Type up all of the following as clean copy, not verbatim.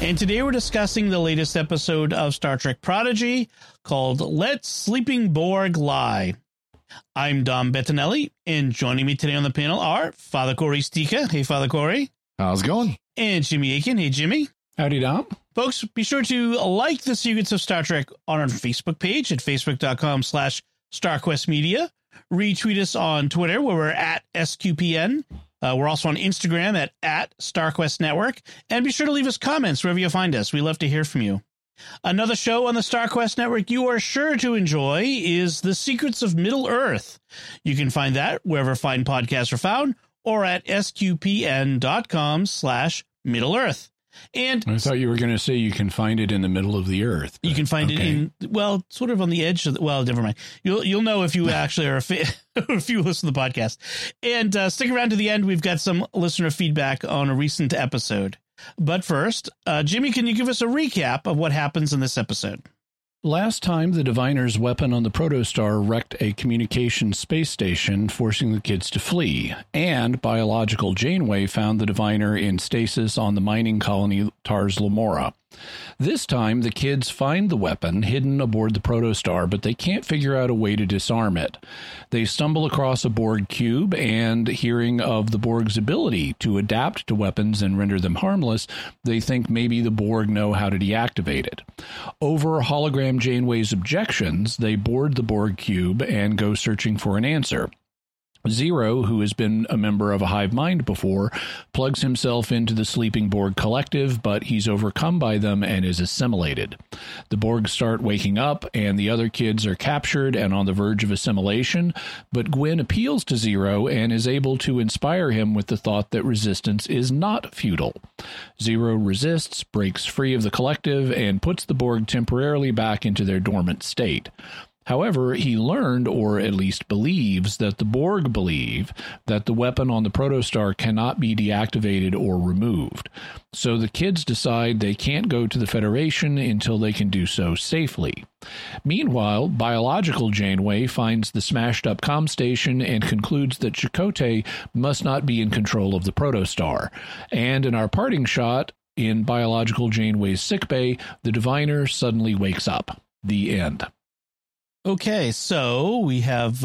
And today we're discussing the latest episode of Star Trek Prodigy called Let Sleeping Borg Lie. I'm Dom Bettinelli, and joining me today on the panel are Father Corey Stika. Hey, Father Corey. How's it going? And Jimmy Akin. Hey, Jimmy. Howdy, Dom. Folks, be sure to like The Secrets of Star Trek on our Facebook page at facebook.com/StarQuestMedia. Retweet us on Twitter, where we're at SQPN. We're also on Instagram at StarQuest Network. And be sure to leave us comments wherever you find us. We love to hear from you. Another show on the StarQuest Network you are sure to enjoy is The Secrets of Middle Earth. You can find that wherever fine podcasts are found or at sqpn.com/Middle Earth. And I thought you were going to say you can find it in the middle of the earth. You can find it in, well, sort of on the edge of the, well, never mind. You'll know if you actually are if you listen to the podcast. And stick around to the end. We've got some listener feedback on a recent episode. But first, Jimmy, can you give us a recap of what happens in this episode? Last time, the Diviner's weapon on the protostar wrecked a communication space station, forcing the kids to flee, and biological Janeway found the Diviner in stasis on the mining colony Tars Lamora. This time, the kids find the weapon hidden aboard the protostar, but they can't figure out a way to disarm it. They stumble across a Borg cube, and hearing of the Borg's ability to adapt to weapons and render them harmless, they think maybe the Borg know how to deactivate it. Over hologram Janeway's objections, they board the Borg cube and go searching for an answer. Zero, who has been a member of a hive mind before, plugs himself into the sleeping Borg collective, but he's overcome by them and is assimilated. The Borg start waking up, and the other kids are captured and on the verge of assimilation, but Gwyn appeals to Zero and is able to inspire him with the thought that resistance is not futile. Zero resists, breaks free of the collective, and puts the Borg temporarily back into their dormant state. However, he learned, or at least believes, that the Borg believe that the weapon on the protostar cannot be deactivated or removed. So the kids decide they can't go to the Federation until they can do so safely. Meanwhile, biological Janeway finds the smashed-up comm station and concludes that Chakotay must not be in control of the protostar. And in our parting shot, in biological Janeway's sickbay, the Diviner suddenly wakes up. The end. Okay, so we have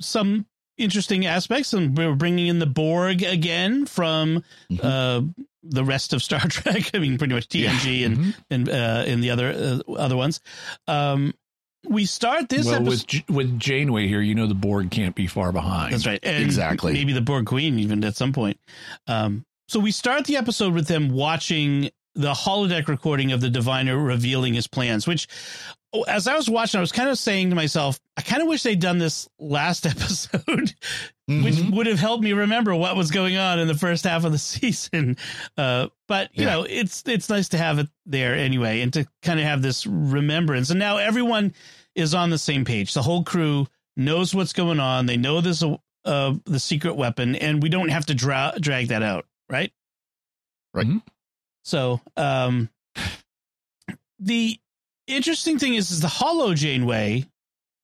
some interesting aspects, and we're bringing in the Borg again from the rest of Star Trek. I mean, pretty much TNG and the other ones. We start this episode with Janeway here. You know, the Borg can't be far behind. That's right, and exactly. Maybe the Borg Queen even at some point. So we start the episode with them watching the holodeck recording of the Diviner revealing his plans, which, as I was watching, I was kind of saying to myself, I kind of wish they'd done this last episode, which would have helped me remember what was going on in the first half of the season. But, you know, it's nice to have it there anyway, and to kind of have this remembrance. And now everyone is on the same page. The whole crew knows what's going on. They know this the secret weapon, and we don't have to drag that out. Right. Right. Mm-hmm. So the interesting thing is the hollow Janeway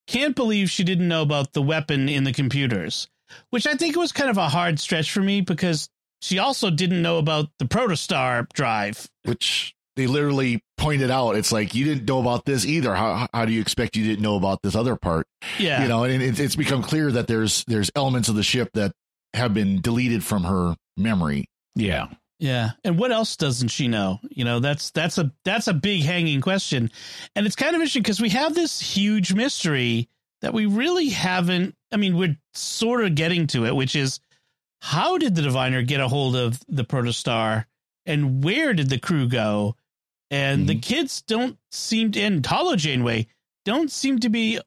can't believe she didn't know about the weapon in the computers, which I think was kind of a hard stretch for me because she also didn't know about the protostar drive, which they literally pointed out. It's like, you didn't know about this either. How do you expect you didn't know about this other part? Yeah. You know, and it's become clear that there's elements of the ship that have been deleted from her memory. Yeah. Yeah. And what else doesn't she know? You know, that's a big hanging question. And it's kind of interesting because we have this huge mystery that we really haven't. I mean, we're sort of getting to it, which is, how did the Diviner get a hold of the protostar, and where did the crew go? And the kids don't seem to, and Hollow Janeway don't seem to be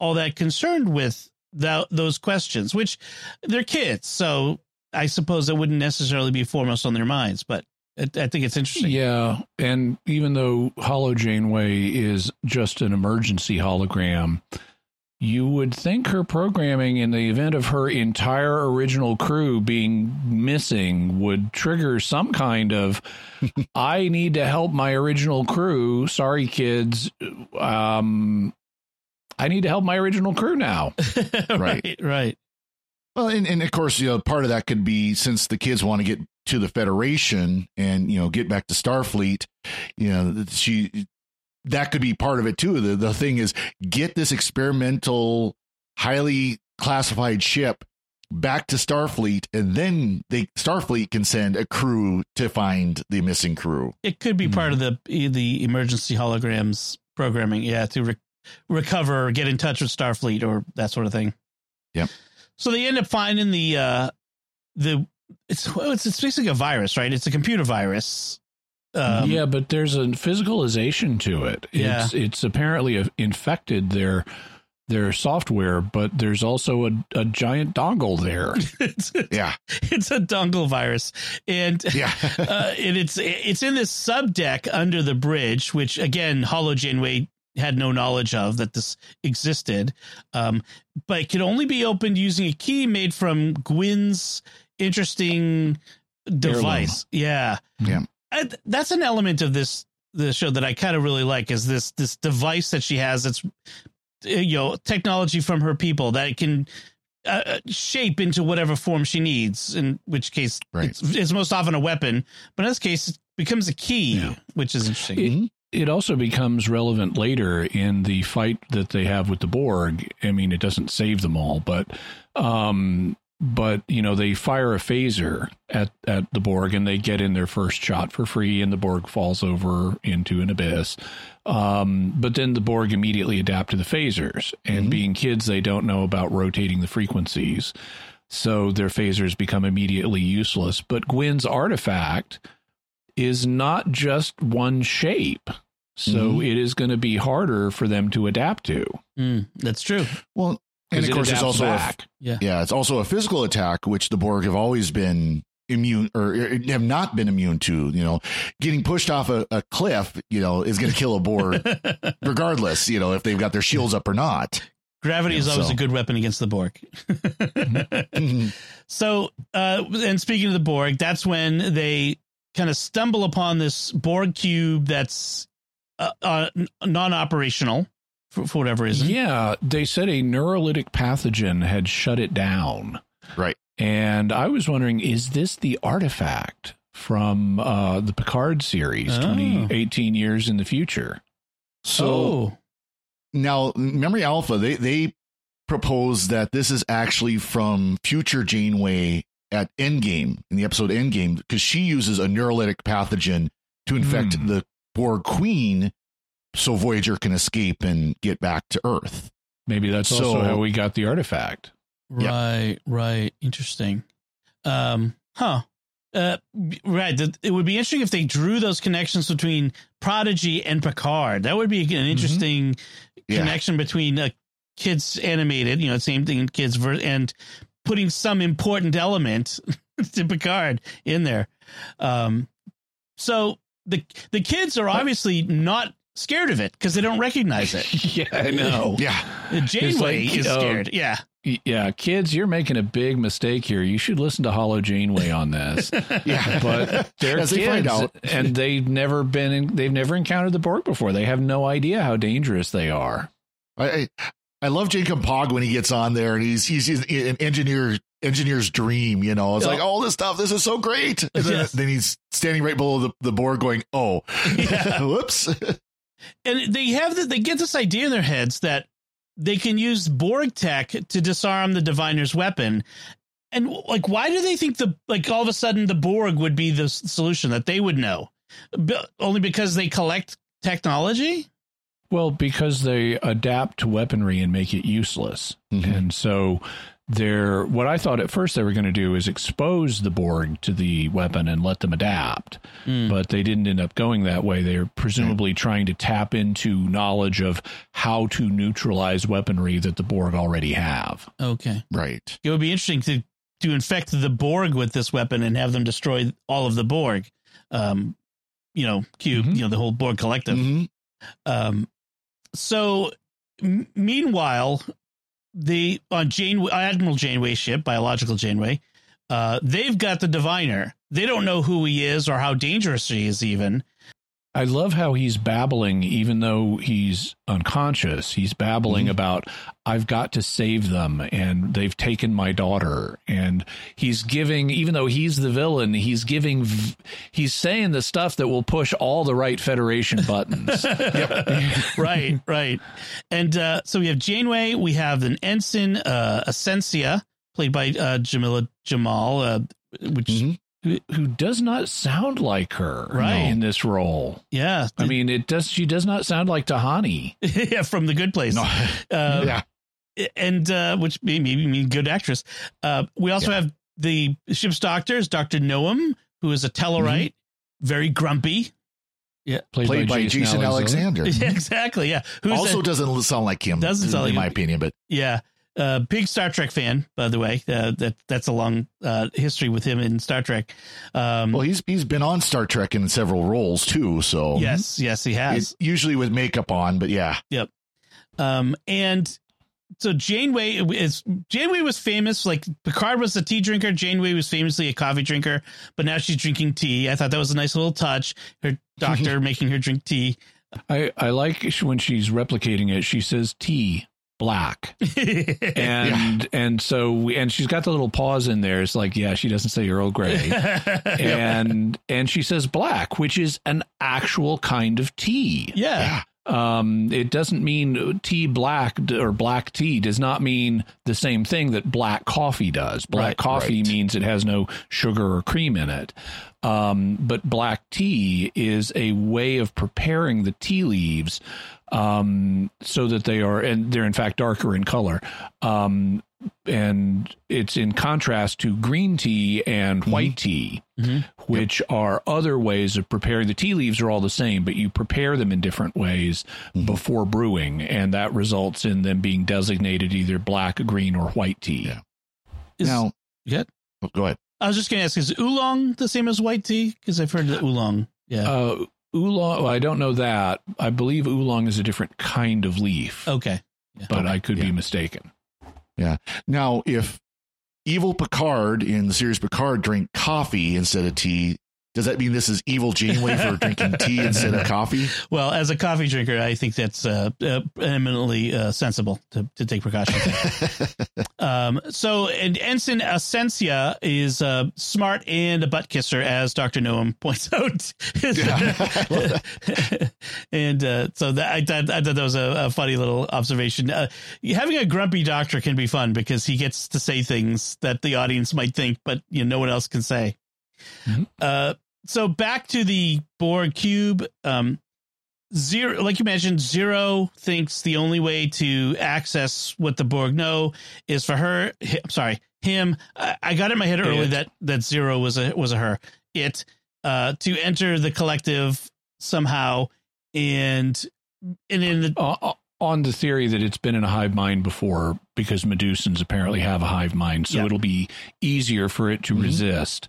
all that concerned with those questions, which they're kids. So I suppose it wouldn't necessarily be foremost on their minds, but I think it's interesting. Yeah. And even though Holo Janeway is just an emergency hologram, you would think her programming in the event of her entire original crew being missing would trigger some kind of, I need to help my original crew. Sorry, kids. I need to help my original crew now. Right. Well, and of course, you know, part of that could be since the kids want to get to the Federation and, you know, get back to Starfleet, you know, that could be part of it too. The thing is, get this experimental, highly classified ship back to Starfleet, and then Starfleet can send a crew to find the missing crew. It could be part of the emergency holograms programming, yeah, to recover, or get in touch with Starfleet, or that sort of thing. Yeah. So they end up finding it's basically a virus, right? It's a computer virus. Yeah, but there's a physicalization to it. Yeah. It's apparently infected their software, but there's also a giant dongle there. It's a dongle virus. And and it's in this subdeck under the bridge, which again, Holo Janeway had no knowledge of that this existed. But it could only be opened using a key made from Gwyn's interesting device. Yeah. That's an element of this show that I kind of really like, is this device that she has. It's, you know, technology from her people that it can shape into whatever form she needs, in which case it's most often a weapon, but in this case it becomes a key, which is interesting. It also becomes relevant later in the fight that they have with the Borg. I mean, it doesn't save them all, but you know, they fire a phaser at the Borg and they get in their first shot for free, and the Borg falls over into an abyss. But then the Borg immediately adapt to the phasers, and being kids, they don't know about rotating the frequencies. So their phasers become immediately useless. But Gwyn's artifact is not just one shape. So it is going to be harder for them to adapt to. That's true. Well, and of course, there's also it's also a physical attack, which the Borg have always been immune, or have not been immune to. You know, getting pushed off a cliff, you know, is going to kill a Borg, regardless, you know, if they've got their shields up or not. Gravity is always a good weapon against the Borg. So, and speaking of the Borg, that's when they kind of stumble upon this Borg cube that's non-operational. For whatever reason. Yeah, they said a neurolytic pathogen had shut it down. Right. And I was wondering, is this the artifact from the Picard series, 18 years in the future? So now, Memory Alpha, they propose that this is actually from future Janeway at Endgame, in the episode Endgame, because she uses a neurolytic pathogen to infect the Borg Queen, so Voyager can escape and get back to Earth. Maybe that's also how we got the artifact. Right. Interesting. Right. It would be interesting if they drew those connections between Prodigy and Picard. That would be an interesting connection between kids animated, you know, same thing in kids, and putting some important element to Picard in there. So the kids are obviously not scared of it because they don't recognize it. Yeah, I know. Yeah. Janeway is scared. Yeah. Yeah. Kids, you're making a big mistake here. You should listen to Holo Janeway on this. But they're kids, they find out. And they've never encountered the Borg before. They have no idea how dangerous they are. I love Jacob Pog when he gets on there, and he's an engineer's dream, you know. It's like all this stuff. This is so great. And then he's standing right below the Borg going, whoops. And they get this idea in their heads that they can use Borg tech to disarm the Diviner's weapon. And like, why do they think all of a sudden the Borg would be the solution, that they would know? Only because they collect technology? Well, because they adapt to weaponry and make it useless. And so what I thought at first they were going to do is expose the Borg to the weapon and let them adapt. But they didn't end up going that way. They're presumably trying to tap into knowledge of how to neutralize weaponry that the Borg already have. Okay. Right. It would be interesting to infect the Borg with this weapon and have them destroy all of the Borg. Cube, mm-hmm. The whole Borg collective. Mm-hmm. Meanwhile, Admiral Janeway's ship, biological Janeway, they've got the diviner. They don't know who he is or how dangerous he is even. I love how he's babbling, even though he's unconscious. He's babbling mm-hmm. about, I've got to save them, and they've taken my daughter. And he's giving, even though he's the villain, he's saying the stuff that will push all the right Federation buttons. Right, right. And so we have Janeway, we have an ensign, Asencia, played by Jamila Jamal, which... Mm-hmm. Who does not sound like her in this role. Yeah. I mean, she does not sound like Tahani. Yeah, from The Good Place. No. And which maybe means good actress. We also have the ship's doctors, Dr. Noam, who is a Tellerite, mm-hmm. very grumpy. Yeah. Played by Jason Alexander. Yeah, exactly. Yeah. Who also doesn't sound like him. Doesn't sound like him. In my opinion, but yeah. Big Star Trek fan, by the way. That's a long history with him in Star Trek. He's been on Star Trek in several roles too. So yes, he has. Usually with makeup on, but yeah, yep. And so Janeway was famous. Like Picard was a tea drinker. Janeway was famously a coffee drinker, but now she's drinking tea. I thought that was a nice little touch. Her doctor making her drink tea. I like when she's replicating it. She says tea. Black. And she's got the little pause in there. It's like, yeah, she doesn't say Earl Grey. and she says black, which is an actual kind of tea. Yeah. It doesn't mean tea black or black tea does not mean the same thing that black coffee does. Black coffee means it has no sugar or cream in it. But black tea is a way of preparing the tea leaves so that they're in fact darker in color. And it's in contrast to green tea and white tea, mm-hmm. which are other ways of preparing. The tea leaves are all the same, but you prepare them in different ways mm-hmm. before brewing. And that results in them being designated either black, green, or white tea. Yeah. Go ahead. I was just going to ask, is oolong the same as white tea? Because I've heard that oolong. Yeah. Oolong, I don't know that. I believe oolong is a different kind of leaf. Okay. Yeah. But I could be mistaken. Yeah. Now, if evil Picard in the series Picard drank coffee instead of tea, does that mean this is evil Janeway for drinking tea instead of coffee? Well, as a coffee drinker, I think that's eminently sensible to take precautions. And Ensign Asencia is smart and a butt kisser, as Dr. Noam points out. And I thought that was a funny little observation. Having a grumpy doctor can be fun because he gets to say things that the audience might think, but no one else can say. Mm-hmm. So back to the Borg cube, Zero, like you mentioned, Zero thinks the only way to access what the Borg know is for him. I got in my head early that Zero was a her. It, to enter the collective somehow. And in the, on the theory that it's been in a hive mind before, because Medusans apparently have a hive mind. So it'll be easier for it to mm-hmm. resist.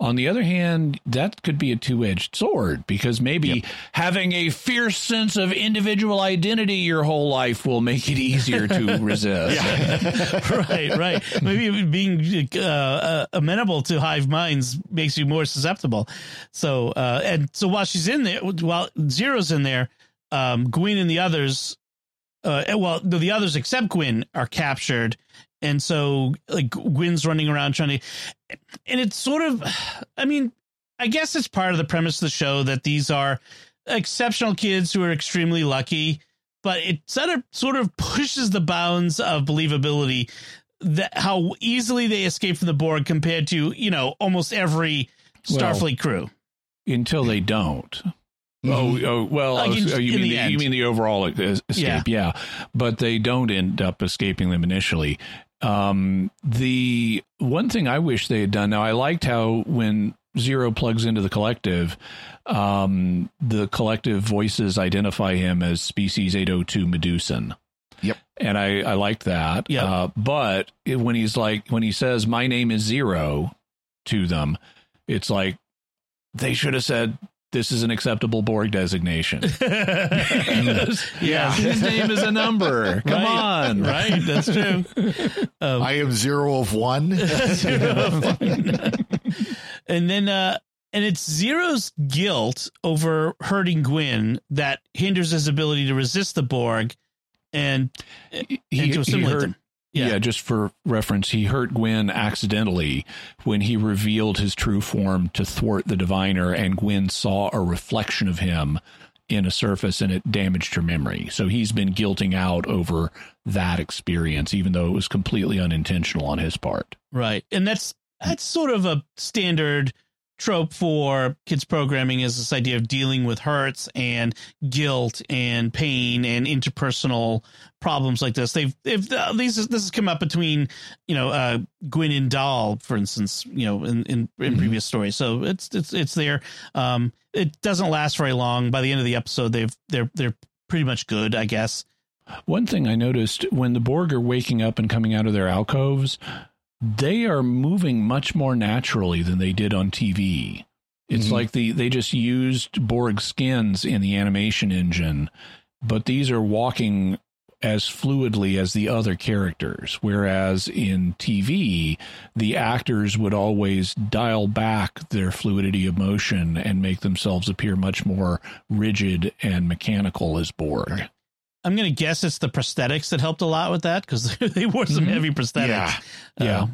On the other hand, that could be a two-edged sword, because maybe having a fierce sense of individual identity your whole life will make it easier to resist. Right. Maybe being amenable to hive minds makes you more susceptible. So while she's in there, while Zero's in there, Gwyn and the others, the others except Gwyn are captured. And so like Gwyn's running around and it's sort of, I mean, I guess it's part of the premise of the show that these are exceptional kids who are extremely lucky, but it sort of pushes the bounds of believability that how easily they escape from the Borg compared to, almost every Starfleet crew. Until they don't. You mean the overall escape. Yeah. But they don't end up escaping them initially. The one thing I wish they had done. Now, I liked how when Zero plugs into the collective voices identify him as species 802 Medusan. Yep. And I liked that. Yep. But when he says my name is Zero to them, it's like, they should have said, this is an acceptable Borg designation. Yeah. His name is a number. Come on. Right. That's true. I am 0 of 1. 0 of 1. And then, and it's Zero's guilt over hurting Gwyn that hinders his ability to resist the Borg and to assimilate them. Yeah, just for reference, he hurt Gwyn accidentally when he revealed his true form to thwart the diviner, and Gwyn saw a reflection of him in a surface, and it damaged her memory. So he's been guilting out over that experience, even though it was completely unintentional on his part. Right. And that's sort of a standard trope for kids programming, is this idea of dealing with hurts and guilt and pain and interpersonal problems like this. This has come up between, Gwyn and Dahl, for instance, in previous stories. So it's there. It doesn't last very long. By the end of the episode, they're pretty much good, I guess. One thing I noticed when the Borg are waking up and coming out of their alcoves, they are moving much more naturally than they did on TV. It's like they just used Borg skins in the animation engine, but these are walking as fluidly as the other characters, whereas in TV, the actors would always dial back their fluidity of motion and make themselves appear much more rigid and mechanical as Borg. I'm going to guess it's the prosthetics that helped a lot with that, because they wore some heavy prosthetics. Yeah.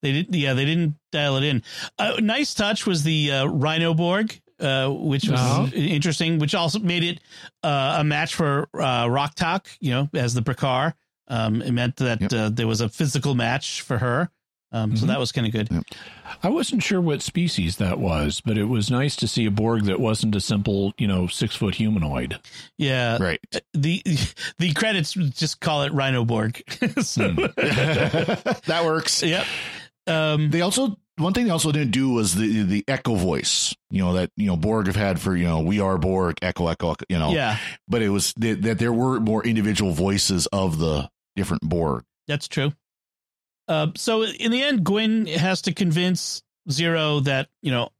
They didn't dial it in. A nice touch was the Rhino Borg, which was interesting, which also made it a match for Rock Talk, as the Bricar. It meant that there was a physical match for her. So that was kind of good. Yep. I wasn't sure what species that was, but it was nice to see a Borg that wasn't a simple, 6-foot humanoid. Yeah. Right. The credits just call it Rhino Borg. That works. Yep. One thing they also didn't do was the echo voice, that Borg have had for, we are Borg, echo, Yeah. But it was that there were more individual voices of the different Borg. That's true. So in the end, Gwyn has to convince Zero that, it's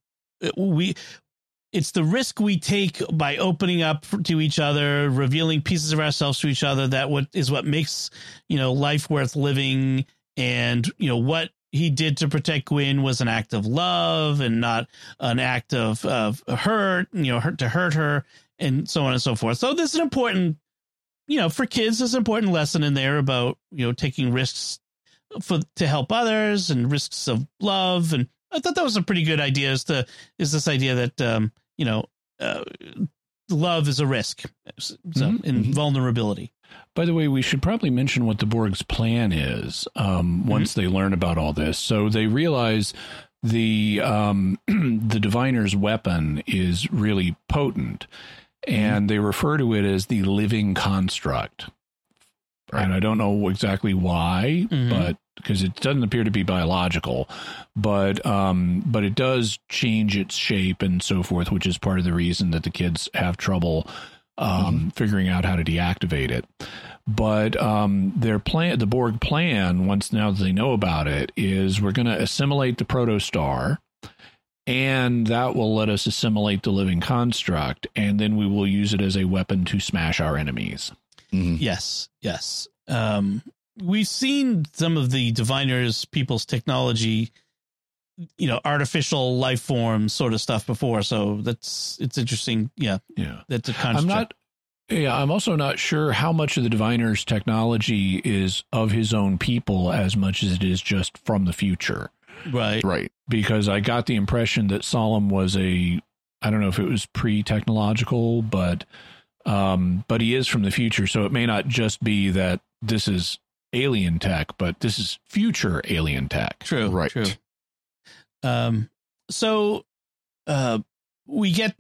the risk we take by opening up to each other, revealing pieces of ourselves to each other, that is what makes, life worth living. And, what he did to protect Gwyn was an act of love and not an act of hurt, to hurt her, and so on and so forth. So this is an important, for kids, there's an important lesson in there about, taking risks to help others and risks of love. And I thought that was a pretty good idea, is this idea that, love is a risk, and vulnerability. By the way, we should probably mention what the Borg's plan is once they learn about all this. So they realize the diviner's weapon is really potent, and they refer to it as the living construct. And I don't know exactly why, but because it doesn't appear to be biological, but it does change its shape and so forth, which is part of the reason that the kids have trouble figuring out how to deactivate it. But the Borg plan, now that they know about it, is we're going to assimilate the protostar, and that will let us assimilate the living construct, and then we will use it as a weapon to smash our enemies. Mm-hmm. Yes. We've seen some of the diviners, people's technology, artificial life form sort of stuff before. So it's interesting. Yeah. That's a construct. I'm also not sure how much of the diviner's technology is of his own people as much as it is just from the future. Right. Because I got the impression that Solemn was I don't know if it was pre-technological, but he is from the future, so it may not just be that this is alien tech, but this is future alien tech. True, right? True. So we get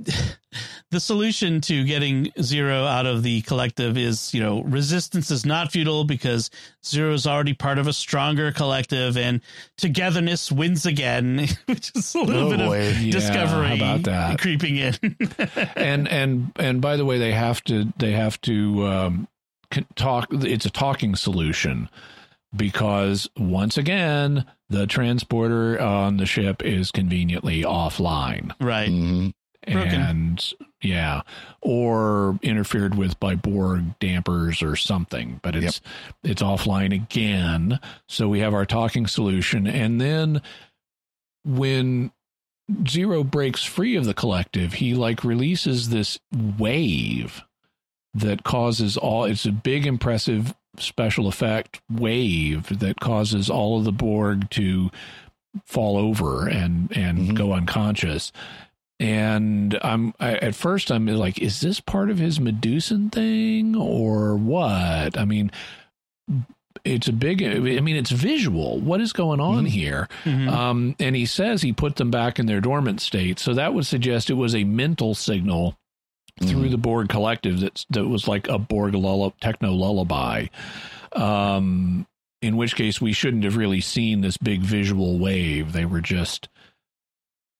the solution to getting Zero out of the collective is, resistance is not futile because Zero is already part of a stronger collective, and togetherness wins again, which is a little bit of discovery about that creeping in. and by the way, they have to talk. It's a talking solution. because once again, the transporter on the ship is conveniently offline. Right. Mm-hmm. And yeah, or interfered with by Borg dampers or something, but it's offline again. So we have our talking solution. And then when Zero breaks free of the collective, he like releases this wave that causes all, it's a big, impressive special effect wave that causes all of the Borg to fall over and mm-hmm. go unconscious. And at first I'm like, is this part of his Medusan thing or what? I mean, it's a big, I mean, it's visual. What is going on here? Mm-hmm. And he says he put them back in their dormant state. So that would suggest it was a mental signal through the Borg collective that was like a Borg techno lullaby. In which case we shouldn't have really seen this big visual wave. They were just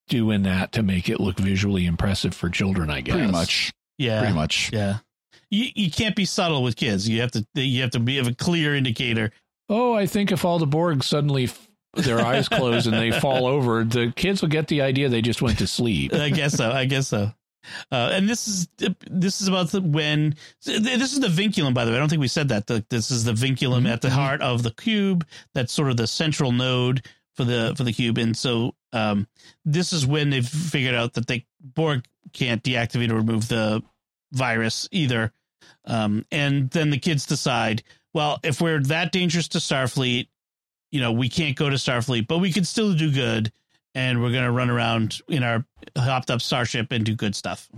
doing that to make it look visually impressive for children, I guess. Pretty much. Yeah. You can't be subtle with kids. You have to be of a clear indicator. Oh, I think if all the Borg suddenly their eyes close and they fall over, the kids will get the idea they just went to sleep. I guess so. And this is about this is the vinculum, by the way. I don't think we said that. This is the vinculum at the heart of the cube. That's sort of the central node for the cube. And so this is when they've figured out that Borg can't deactivate or remove the virus either. And then the kids decide, well, if we're that dangerous to Starfleet, we can't go to Starfleet, but we can still do good. And we're going to run around in our hopped up starship and do good stuff.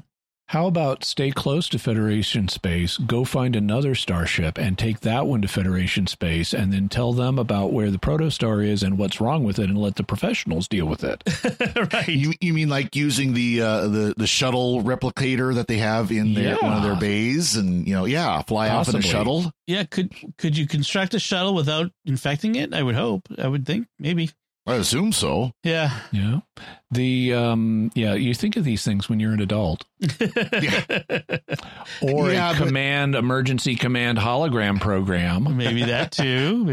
How about stay close to Federation space, go find another starship and take that one to Federation space and then tell them about where the protostar is and what's wrong with it and let the professionals deal with it. Right. You mean like using the shuttle replicator that they have in one of their bays and, fly Possibly. Off in a shuttle. Yeah. Could you construct a shuttle without infecting it? I would hope. I would think maybe. I assume so. Yeah. Yeah. You think of these things when you're an adult. Or emergency command hologram program. Maybe that too.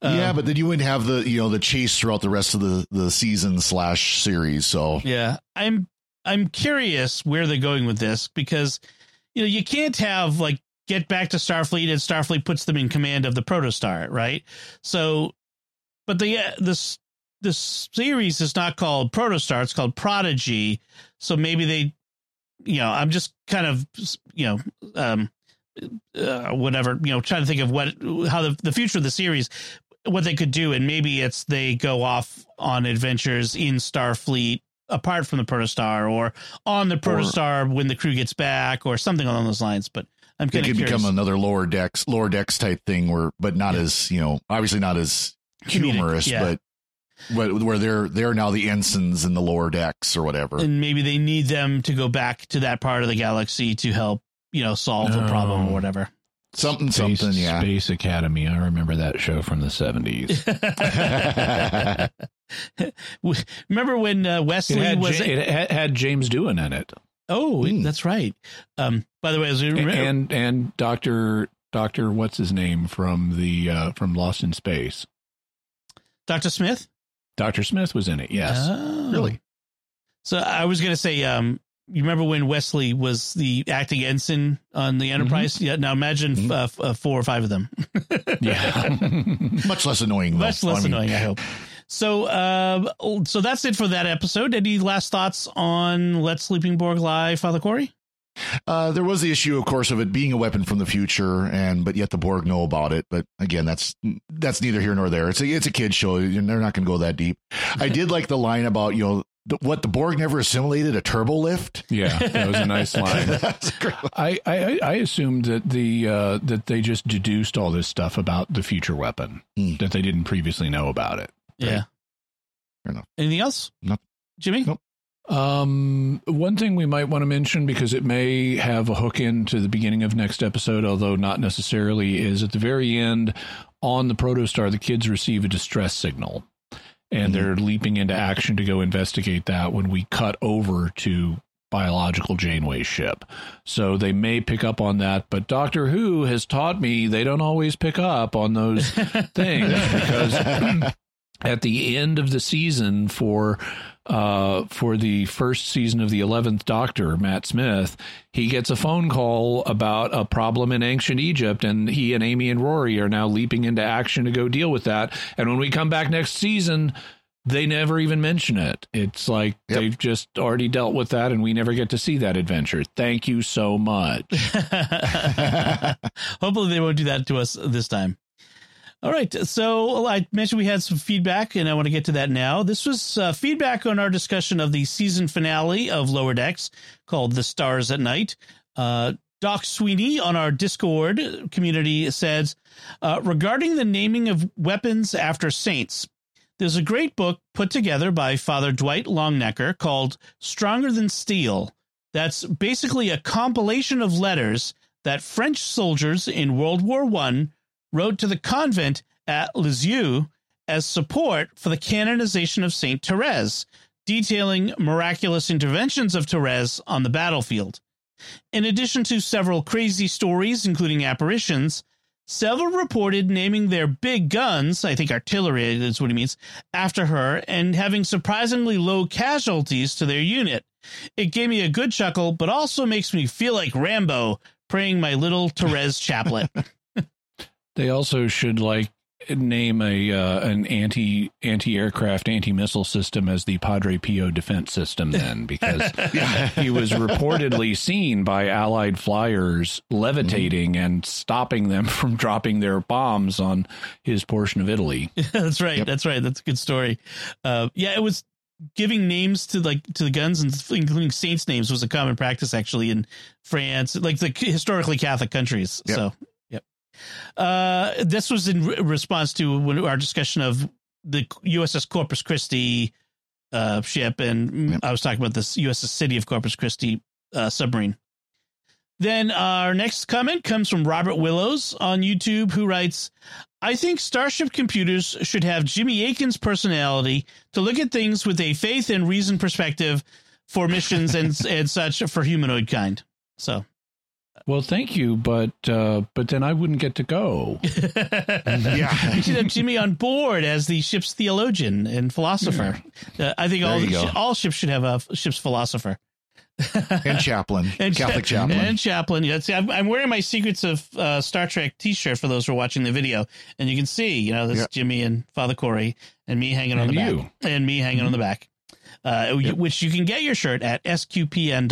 But then you wouldn't have the chase throughout the rest of the season / series. So yeah, I'm curious where they're going with this because, you can't have get back to Starfleet and Starfleet puts them in command of the protostar. Right. So. But the series is not called Protostar; it's called Prodigy. So maybe they, I'm just kind of, whatever, trying to think of how the future of the series, what they could do, and maybe it's they go off on adventures in Starfleet apart from the Protostar, or on the Protostar when the crew gets back, or something along those lines. But I'm kind of curious. It could become another Lower Decks type thing, obviously not as humorous, but where they're now the ensigns in the Lower Decks or whatever, and maybe they need them to go back to that part of the galaxy to help solve a problem or whatever. Space Academy. I remember that show from the 70s. Remember when Wesley had James Doohan in it? Oh, that's right. By the way, as we remember, and Dr. what's his name from the from Lost in Space. Dr. Smith? Dr. Smith was in it, yes. Oh. Really? So I was going to say, you remember when Wesley was the acting ensign on the Enterprise? Mm-hmm. Yeah. Now imagine four or five of them. Yeah. Much less annoying. Much less annoying, I hope. So so that's it for that episode. Any last thoughts on Let Sleeping Borg Lie, Father Corey? There was the issue, of course, of it being a weapon from the future, but yet the Borg know about it. But again, that's neither here nor there. It's a kid's show. They're not going to go that deep. I did like the line about what the Borg never assimilated a turbo lift. Yeah, that was a nice line. That's great. I assumed that that they just deduced all this stuff about the future weapon that they didn't previously know about it. Right? Yeah, fair enough. Anything else? Nope. Jimmy? Nope. One thing we might want to mention, because it may have a hook into the beginning of next episode, although not necessarily, is at the very end on the protostar, the kids receive a distress signal and they're leaping into action to go investigate that when we cut over to biological Janeway ship. So they may pick up on that, but Doctor Who has taught me they don't always pick up on those things, because at the end of the season for the first season of the 11th Doctor, Matt Smith, he gets a phone call about a problem in ancient Egypt, and he and Amy and Rory are now leaping into action to go deal with that. And when we come back next season, they never even mention it. It's like they've just already dealt with that, and we never get to see that adventure. Thank you so much. Hopefully they won't do that to us this time. All right. So I mentioned we had some feedback, and I want to get to that now. This was feedback on our discussion of the season finale of Lower Decks called The Stars at Night. Doc Sweeney on our Discord community says, regarding the naming of weapons after saints, there's a great book put together by Father Dwight Longnecker called Stronger Than Steel. That's basically a compilation of letters that French soldiers in World War I wrote to the convent at Lisieux as support for the canonization of Saint Therese, detailing miraculous interventions of Therese on the battlefield. In addition to several crazy stories, including apparitions, several reported naming their big guns, I think artillery is what he means, after her and having surprisingly low casualties to their unit. It gave me a good chuckle, but also makes me feel like Rambo praying my little Therese chaplet. They also should name an anti-aircraft, anti-missile system as the Padre Pio defense system then, because he was reportedly seen by Allied flyers levitating and stopping them from dropping their bombs on his portion of Italy. That's right. Yep. That's right. That's a good story. It was giving names to the guns, and including saints' names, was a common practice actually in France, like the historically Catholic countries. Yep. So. This was in response to our discussion of the USS Corpus Christi ship, and I was talking about this USS City of Corpus Christi submarine. Then our next comment comes from Robert Willows on YouTube, who writes, I think Starship Computers should have Jimmy Akin's personality to look at things with a faith and reason perspective for missions and such for humanoid kind. So. Well, thank you, but then I wouldn't get to go. We should have Jimmy on board as the ship's theologian and philosopher. I think all ships should have a ship's philosopher. And chaplain. And Catholic chaplain. And chaplain. Yeah, see, I'm wearing my Secrets of Star Trek t-shirt for those who are watching the video. And you can see, there's Jimmy and Father Corey and me hanging on the back. And me hanging on the back. Which you can get your shirt at sqpn.com/merch.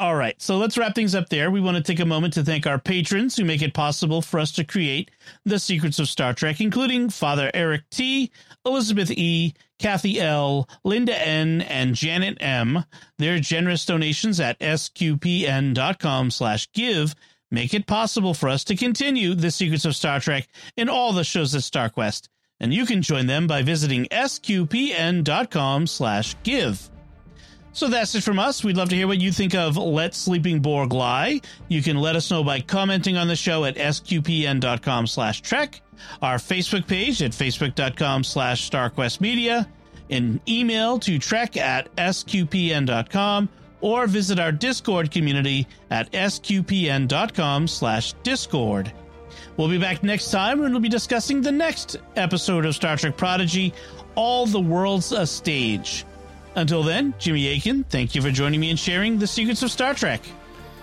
All right, so let's wrap things up there. We want to take a moment to thank our patrons who make it possible for us to create The Secrets of Star Trek, including Father Eric T., Elizabeth E., Kathy L., Linda N., and Janet M. Their generous donations at sqpn.com/give make it possible for us to continue The Secrets of Star Trek and all the shows at StarQuest. And you can join them by visiting sqpn.com/give. So that's it from us. We'd love to hear what you think of Let Sleeping Borg Lie. You can let us know by commenting on the show at sqpn.com/trek, our Facebook page at facebook.com/StarQuestMedia, an email to trek@sqpn.com, or visit our Discord community at sqpn.com/discord. We'll be back next time, and we'll be discussing the next episode of Star Trek Prodigy, All the World's a Stage. Until then, Jimmy Akin, thank you for joining me and sharing the secrets of Star Trek.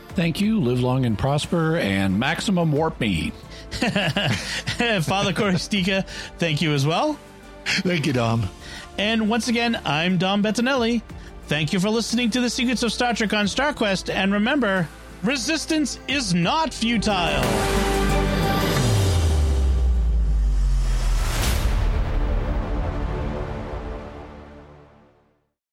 Thank you. Live long and prosper, and maximum warp me. Father Corey Stika, thank you as well. Thank you, Dom. And once again, I'm Dom Bettinelli. Thank you for listening to The Secrets of Star Trek on StarQuest. And remember, resistance is not futile.